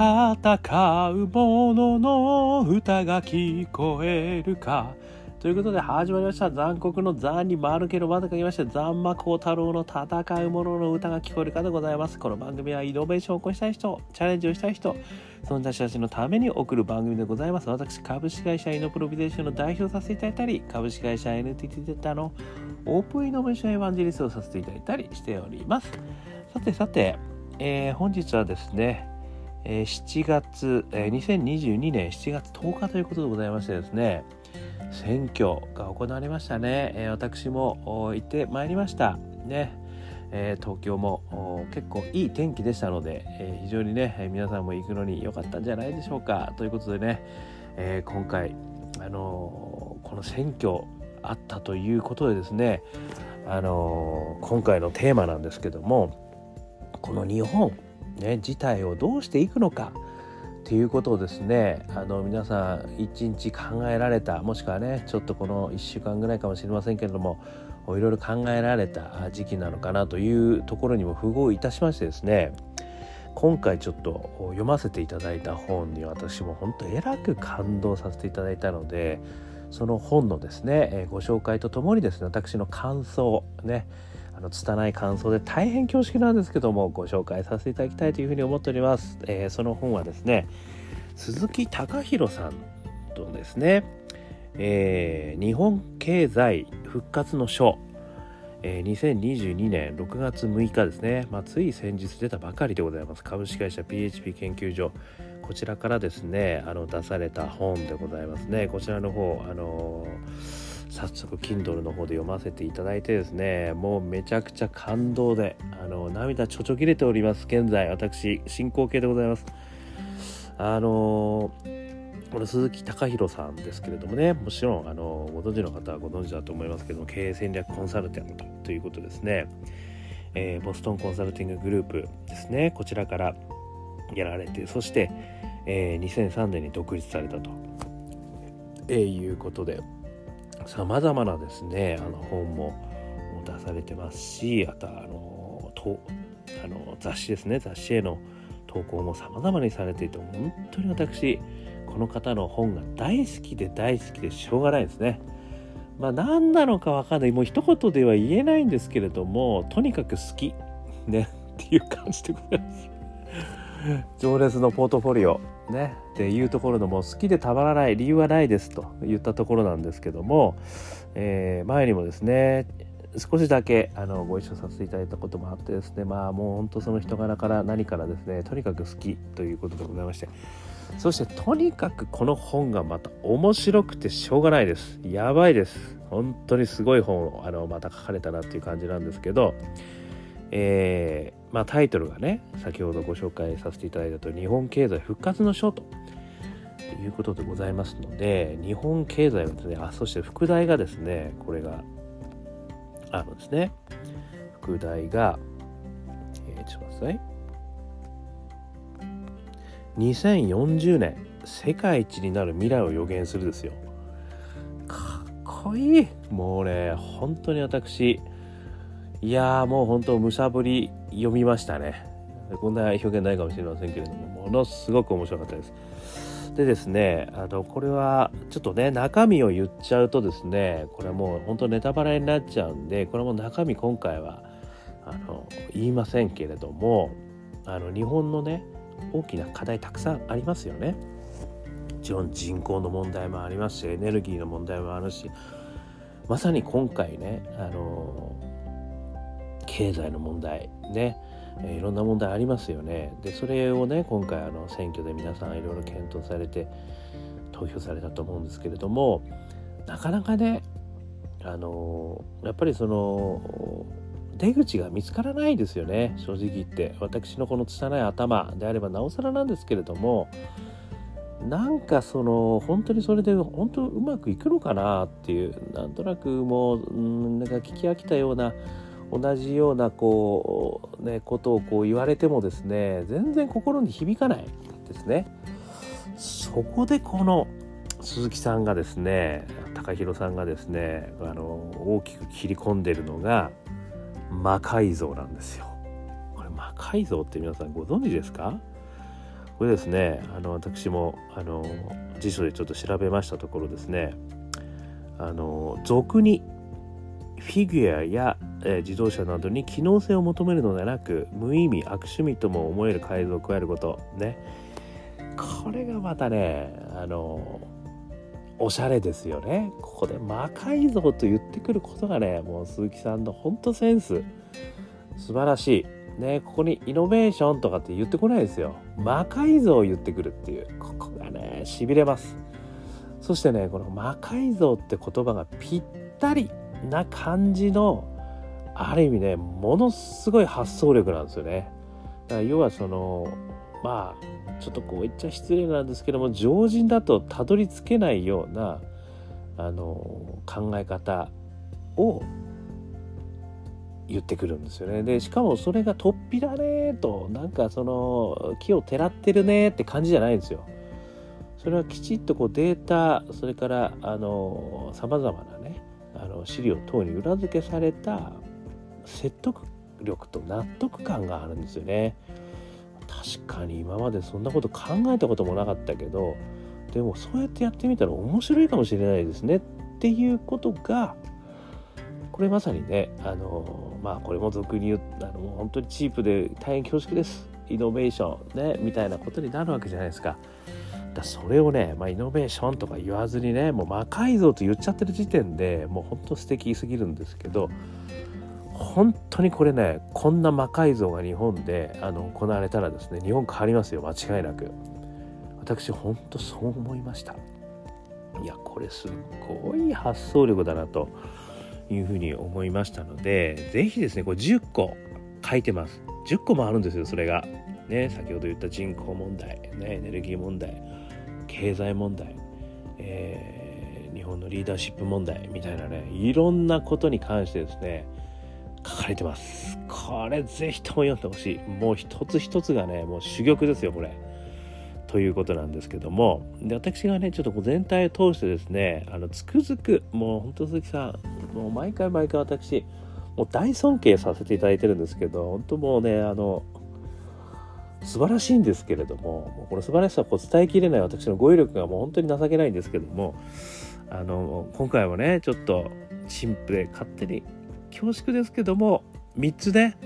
戦う者の歌が聞こえるか。ということで始まりました。残酷の残に丸けの輪と書きまして、残魔高太郎の戦う者の歌が聞こえるかでございます。この番組はイノベーションを起こしたい人、チャレンジをしたい人、その人たちのために送る番組でございます。私、株式会社イノプロビゼーションの代表をさせていただいたり、株式会社 NTT データのオープンイノベーションエヴァンジェリストをさせていただいたりしております。さて、本日はですね、2022年7月10日ということでございましてですね、選挙が行われましたね。私も行ってまいりましたね。東京も結構いい天気でしたので、非常にね皆さんも行くのに良かったんじゃないでしょうか。ということでね、今回この選挙あったということでですね、今回のテーマなんですけども、この日本ね自体をどうしていくのかということをですね、皆さん1日考えられた、もしくはねちょっとこの1週間ぐらいかもしれませんけれども、いろいろ考えられた時期なのかなというところにも符合いたしましてですね、今回ちょっと読ませていただいた本に私も本当にえらく感動させていただいたので、その本のですねご紹介とともにですね、私の感想ね、拙い感想で大変恐縮なんですけどもご紹介させていただきたいというふうに思っております。その本はですね、鈴木貴弘さんとですね、日本経済復活の書、2022年6月6日ですね、つい先日出たばかりでございます。株式会社 PHP 研究所、こちらからですね出された本でございますね。こちらの方早速 Kindle の方で読ませていただいてですね、もうめちゃくちゃ感動で涙ちょちょ切れております。現在私進行形でございます。この鈴木貴弘さんですけれどもね、もちろんご存知の方はご存知だと思いますけども、経営戦略コンサルタントということですね、ボストンコンサルティンググループですね、こちらからやられて、そして、2003年に独立されたと、いうことで、さまざまなですね本も出されてますし、あと雑誌ですね、雑誌への投稿もさまざまにされていて、本当に私この方の本が大好きでしょうがないですね。何なのか分かんない、もう一言では言えないんですけれども、とにかく好きねっていう感じでございます。情熱のポートフォリオねっていうところの、もう好きでたまらない、理由はないですと言ったところなんですけども、前にもですね少しだけご一緒させていただいたこともあってですね、もう本当その人柄から何からですね、とにかく好きということでございまして、そしてとにかくこの本がまた面白くてしょうがないです。やばいです、本当にすごい本をまた書かれたなっていう感じなんですけど、タイトルがね先ほどご紹介させていただいたと、日本経済復活の書ということでございますので、日本経済はですね、そして副題がですね、これがですね、副題が、ちょっと待ってください、2040年世界一になる未来を予言するですよ。かっこいい。もうね本当に私、いやーもう本当むしゃぶり読みましたね。こんな表現ないかもしれませんけれども、ものすごく面白かったです。でですね、これはちょっとね中身を言っちゃうとですね、これはもう本当ネタバレになっちゃうんで、これも中身今回は言いませんけれども、日本のね大きな課題たくさんありますよね。もちろん人口の問題もありますし、エネルギーの問題もあるし、まさに今回ね経済の問題ね、いろんな問題ありますよね。でそれをね今回選挙で皆さんいろいろ検討されて投票されたと思うんですけれども、なかなかねやっぱりその出口が見つからないですよね。正直言って私のこの拙い頭であればなおさらなんですけれども、なんかその本当にそれで本当うまくいくのかなっていう、なんとなくもうなんか聞き飽きたような、同じようなこうねことをこう言われてもですね、全然心に響かないですね。そこでこの鈴木さんがですね、貴弘さんがですね大きく切り込んでるのが魔改造なんですよ。これ魔改造って皆さんご存知ですか？これですね、私も辞書でちょっと調べましたところですね、俗にフィギュアや自動車などに機能性を求めるのではなく、無意味悪趣味とも思える改造を加えることね。これがまたね、おしゃれですよね。ここで魔改造と言ってくることがね、もう鈴木さんの本当センス素晴らしいね。ここにイノベーションとかって言ってこないですよ。魔改造を言ってくるっていう、ここがね痺れます。そしてね、この魔改造って言葉がぴったりな感じの、ある意味ね、ものすごい発想力なんですよね。だから要はまあちょっとこう言っちゃ失礼なんですけども、常人だとたどり着けないような考え方を言ってくるんですよね。でしかもそれが突飛だねと、なんか木をてらってるねって感じじゃないんですよ。それはきちっとこうデータ、それからさまざまなね資料等に裏付けされた説得力と納得感があるんですよね。確かに今までそんなこと考えたこともなかったけど、でもそうやってやってみたら面白いかもしれないですねっていうことが、これまさにね、これも俗に言う、本当にチープで大変恐縮です、イノベーションねみたいなことになるわけじゃないですか。それをね、イノベーションとか言わずにね、もう魔改造と言っちゃってる時点でもう本当素敵すぎるんですけど、本当にこれね、こんな魔改造が日本で行われたらですね、日本変わりますよ、間違いなく。私本当そう思いました。いや、これすごい発想力だなというふうに思いましたので、ぜひですね、これ10個書いてます。10個もあるんですよ。それがね、先ほど言った人口問題、ね、エネルギー問題、経済問題、日本のリーダーシップ問題みたいなね、いろんなことに関してですね書かれてます。これぜひとも読んでほしい。もう一つ一つがね、もう珠玉ですよこれ、ということなんですけども。で、私がねちょっとこう全体を通してですね、つくづくもう本当鈴木さん、もう毎回私もう大尊敬させていただいてるんですけど、本当もうね素晴らしいんですけれども、この素晴らしさを伝えきれない私の語彙力がもう本当に情けないんですけども、今回はねちょっと陳腐で勝手に恐縮ですけども、3つね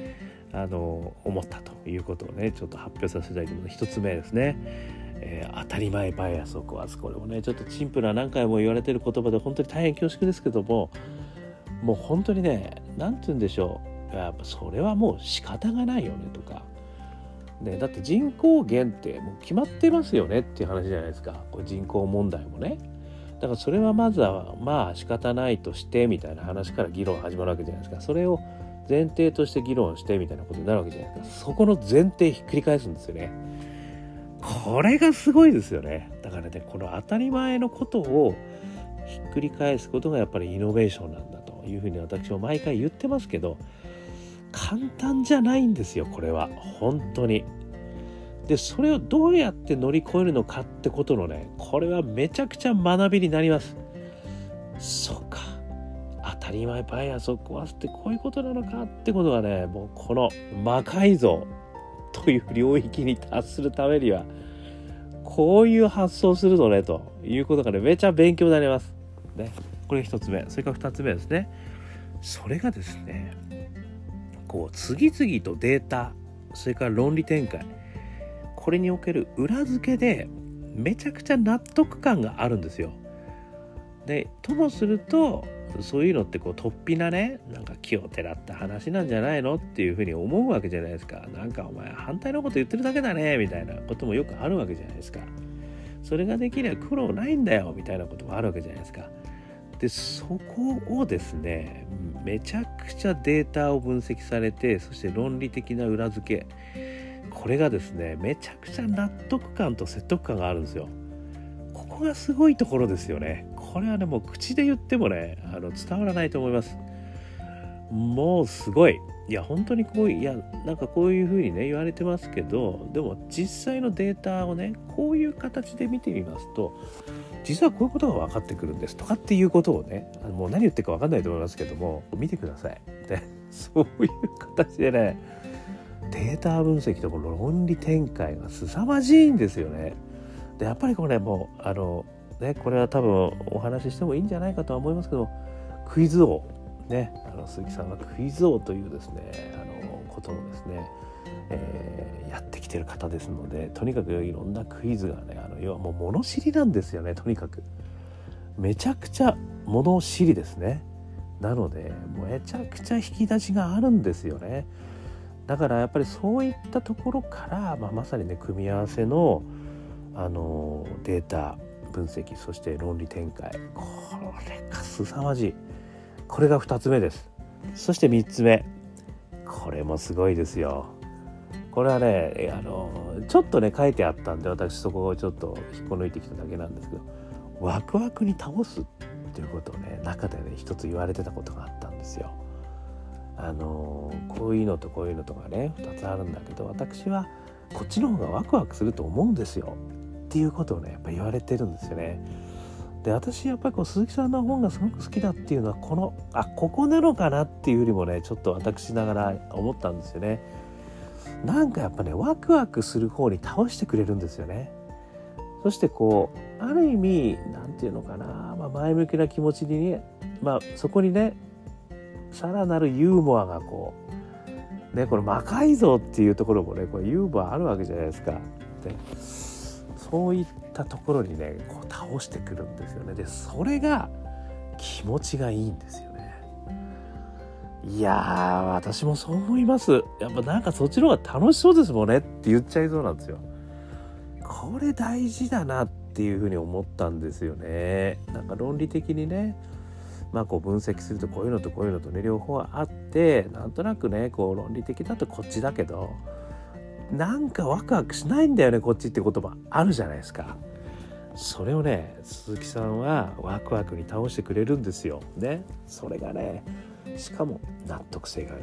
思ったということをねちょっと発表させていただきます。1つ目ですね、当たり前バイアスを壊す。これもねちょっと陳腐な、何回も言われてる言葉で本当に大変恐縮ですけども、もう本当にね、なんて言うんでしょう、やっぱそれはもう仕方がないよねとかね、だって人口減ってもう決まってますよねっていう話じゃないですか。これ人口問題もね、だからそれはまずはまあ仕方ないとしてみたいな話から議論始まるわけじゃないですか。それを前提として議論してみたいなことになるわけじゃないですか。そこの前提ひっくり返すんですよね。これがすごいですよね。だからね、この当たり前のことをひっくり返すことがやっぱりイノベーションなんだというふうに私も毎回言ってますけど、簡単じゃないんですよこれは本当に。でそれをどうやって乗り越えるのかってことのね、これはめちゃくちゃ学びになります。そうか、当たり前バイアスを壊すってこういうことなのかってことはね、もうこの魔改造という領域に達するためにはこういう発想するのねということがね、めちゃ勉強になりますね。これ1つ目。それから2つ目ですね。それがですね、こう次々とデータ、それから論理展開、これにおける裏付けでめちゃくちゃ納得感があるんですよ。でともするとそういうのってこう突飛なね、なんか木をてらった話なんじゃないのっていうふうに思うわけじゃないですか。なんかお前反対のこと言ってるだけだねみたいなこともよくあるわけじゃないですか。それができれば苦労ないんだよみたいなこともあるわけじゃないですか。でそこをですね、めちゃくちゃデータを分析されて、そして論理的な裏付け、これがですねめちゃくちゃ納得感と説得感があるんですよ。ここがすごいところですよね。これはねもう口で言ってもね伝わらないと思います。もうすごい、いや本当にこう、いやなんかこういうふうにね言われてますけど、でも実際のデータをねこういう形で見てみますと、実はこういうことが分かってくるんですとかっていうことをね、もう何言ってるか分かんないと思いますけども、見てください。でそういう形でね、データ分析とこの論理展開が凄まじいんですよね。でやっぱりこれもうこれは多分お話ししてもいいんじゃないかとは思いますけど、クイズ王ね、鈴木さんがクイズ王というですねことをですね、やってきてる方ですので、とにかくいろんなクイズがね要はもう物知りなんですよね。とにかくめちゃくちゃ物知りですね。なのでめちゃくちゃ引き出しがあるんですよね。だからやっぱりそういったところから、まさにね組み合わせの、データ分析、そして論理展開、これが凄まじい。これが2つ目です。そして3つ目、これもすごいですよ。これはねちょっとね書いてあったんで、私そこをちょっと引っこ抜いてきただけなんですけど、ワクワクに倒すっていうことをね中でね一つ言われてたことがあったんですよ。こういうのとこういうのとかね2つあるんだけど、私はこっちの方がワクワクすると思うんですよっていうことをねやっぱり言われてるんですよね。で私やっぱりこう鈴木さんの本がすごく好きだっていうのはここなのかなっていうよりもねちょっと私ながら思ったんですよね。なんかやっぱねワクワクする方に倒してくれるんですよね。そしてこうある意味なんていうのかな、前向きな気持ちに、そこにねさらなるユーモアがこの魔改造っていうところもねこれユーモアあるわけじゃないですか。でそういったところにね倒してくるんですよね。でそれが気持ちがいいんですよね。いやー私もそう思います。やっぱなんかそっちの方が楽しそうですもんねって言っちゃいそうなんですよ。これ大事だなっていうふうに思ったんですよね。なんか論理的にねこう分析するとこういうのとこういうのとね両方あって、なんとなくねこう論理的だとこっちだけど、なんかワクワクしないんだよねこっちって言葉あるじゃないですか。それをね鈴木さんはワクワクに倒してくれるんですよね。それがねしかも納得性があ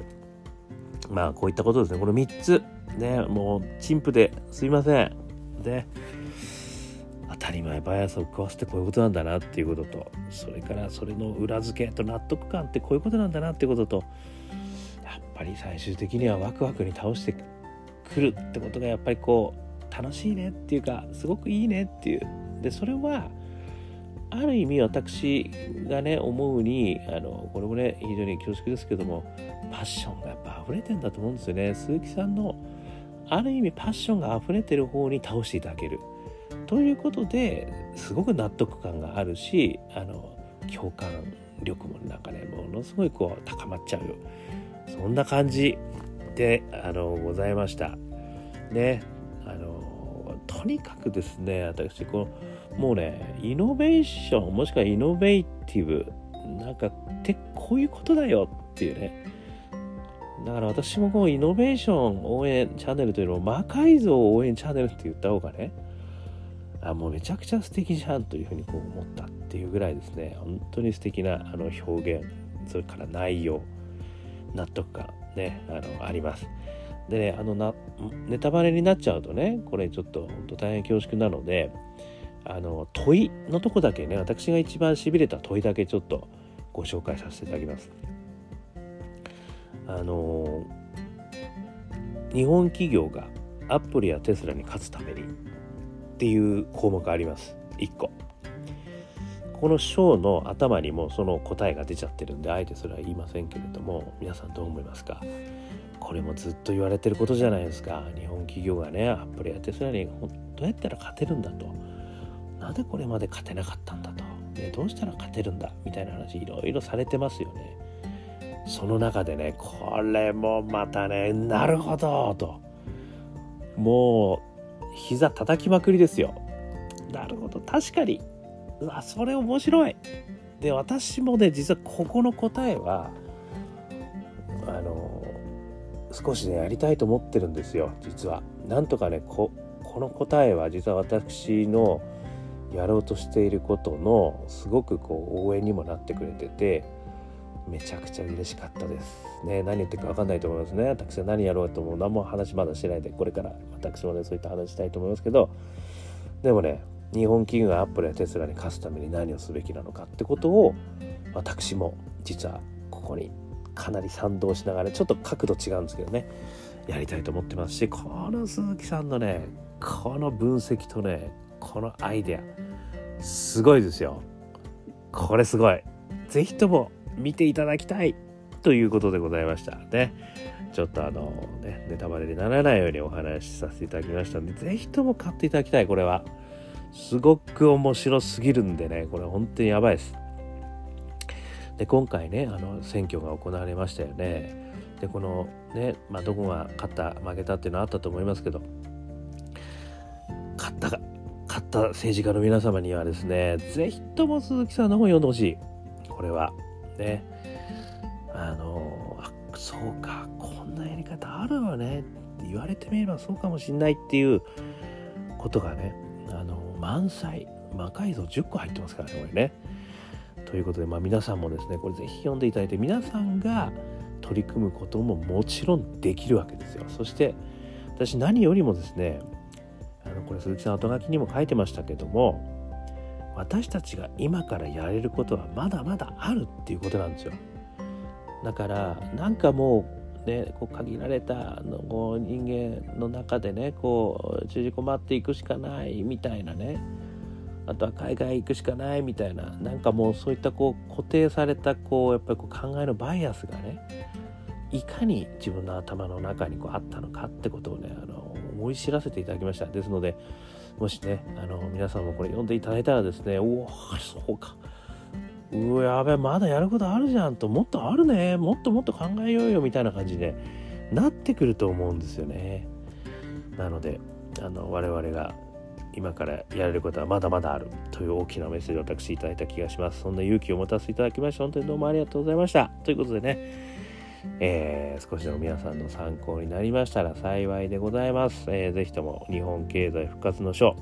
る、こういったことですね。この3つねもう陳腐ですいませんね、当たり前バイアスを食わせてこういうことなんだなっていうことと、それからそれの裏付けと納得感ってこういうことなんだなっていうことと、やっぱり最終的にはワクワクに倒してくるってことがやっぱりこう楽しいねっていうかすごくいいねっていう。でそれはある意味私がね思うにこれもね非常に恐縮ですけども、パッションがやっぱ溢れてんだと思うんですよね。鈴木さんのある意味パッションが溢れてる方に倒していただけるということですごく納得感があるし、共感力もなんかねものすごいこう高まっちゃうよ、そんな感じでございましたね。とにかくですね私もうねイノベーションもしくはイノベーティブなんかってこういうことだよっていうね。だから私もこうイノベーション応援チャンネルというのを魔改造応援チャンネルって言った方がね、もうめちゃくちゃ素敵じゃんというふうにこう思ったっていうぐらいですね、本当に素敵な表現、それから内容、納得感ねあります。でねネタバレになっちゃうとねこれちょっと本当大変恐縮なので、問いのとこだけね私が一番しびれた問いだけちょっとご紹介させていただきます。日本企業がアップルやテスラに勝つためにっていう項目あります。1個、この章の頭にもその答えが出ちゃってるんであえてそれは言いませんけれども、皆さんどう思いますか？これもずっと言われてることじゃないですか。日本企業がねアップルやテスラにどうやったら勝てるんだと、なんでこれまで勝てなかったんだと、どうしたら勝てるんだみたいな話いろいろされてますよね。その中でねこれもまたねなるほどともう膝叩きまくりですよ。なるほど確かにそれ面白い。で私もね実はここの答えは少しねやりたいと思ってるんですよ。実はなんとかねこの答えは実は私のやろうとしていることのすごく応援にもなってくれててめちゃくちゃ嬉しかったですね。何言ってるか分かんないと思いますね。私は何やろうとも何も話まだしてないで、これから私もねそういった話したいと思いますけど、でもね日本企業がアップルやテスラに勝つために何をすべきなのかってことを私も実はここにかなり賛同しながらちょっと角度違うんですけどねやりたいと思ってますし、この鈴木さんのね、この分析とね、このアイデアすごいですよ。これすごい、ぜひとも見ていただきたいということでございましたね。ちょっとネタバレにならないようにお話しさせていただきましたので、ぜひとも買っていただきたい。これはすごく面白すぎるんでね、これ本当にやばいです。で、今回ね、選挙が行われましたよね。で、このね、どこが勝った負けたっていうのはあったと思いますけど、勝った政治家の皆様にはですね、ぜひとも鈴木さんの本を読んでほしい。これはね、そうか、こんなやり方あるわねって言われてみればそうかもしんないっていうことがね、満載、魔改造10個入ってますからね、これね。ということで、皆さんもですね、これぜひ読んでいただいて、皆さんが取り組むことももちろんできるわけですよ。そして私何よりもですね、これ鈴木さん後書きにも書いてましたけども、私たちが今からやれることはまだまだあるっていうことなんですよ。だからもうね、こう限られたこう人間の中でね、こう縮こまっていくしかないみたいなね、あとは海外行くしかないみたいな、もうそういったこう固定されたこうやっぱりこう考えのバイアスがね、いかに自分の頭の中にこうあったのかってことをね、思い知らせていただきました。ですので、もしね、皆さんもこれ読んでいただいたらですね、おお、そうか、うわ、やべえ、まだやることあるじゃんと、もっとあるね、もっともっと考えようよみたいな感じで、ね、なってくると思うんですよね。なので我々が今からやれることはまだまだあるという大きなメッセージを私いただいた気がします。そんな勇気を持たせていただきまして、本当にどうもありがとうございました。ということでね、少しでも皆さんの参考になりましたら幸いでございます。ぜひとも日本経済復活の書、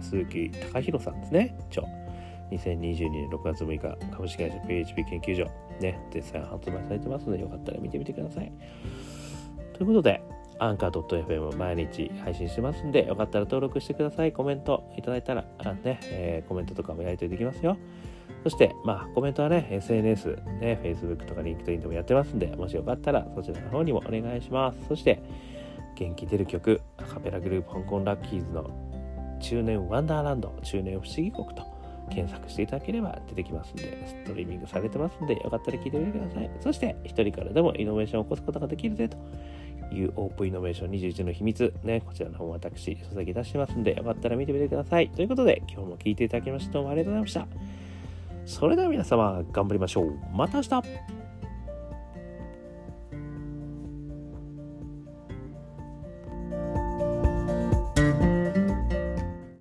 鈴木貴弘さんですね、著2022年6月6日株式会社 PHP 研究所ね、絶賛発売されてますので、よかったら見てみてください。ということで、アンカー .fm 毎日配信してますんで、よかったら登録してください。コメントいただいたらコメントとかもやり取りできますよ。そして、コメントはね、SNS、ね、Facebook とか LinkedIn でもやってますんで、もしよかったらそちらの方にもお願いします。そして、元気出る曲、アカペラグループ香港ラッキーズの中年ワンダーランド、中年不思議国と検索していただければ出てきますんで、ストリーミングされてますんで、よかったら聞いてみてください。そして、一人からでもイノベーションを起こすことができるぜというオープンイノベーション21の秘密、ね、こちらの方も私、書籍出してますんで、よかったら見てみてください。ということで、今日も聞いていただきまして、どうもありがとうございました。それでは皆様頑張りましょう。また明日。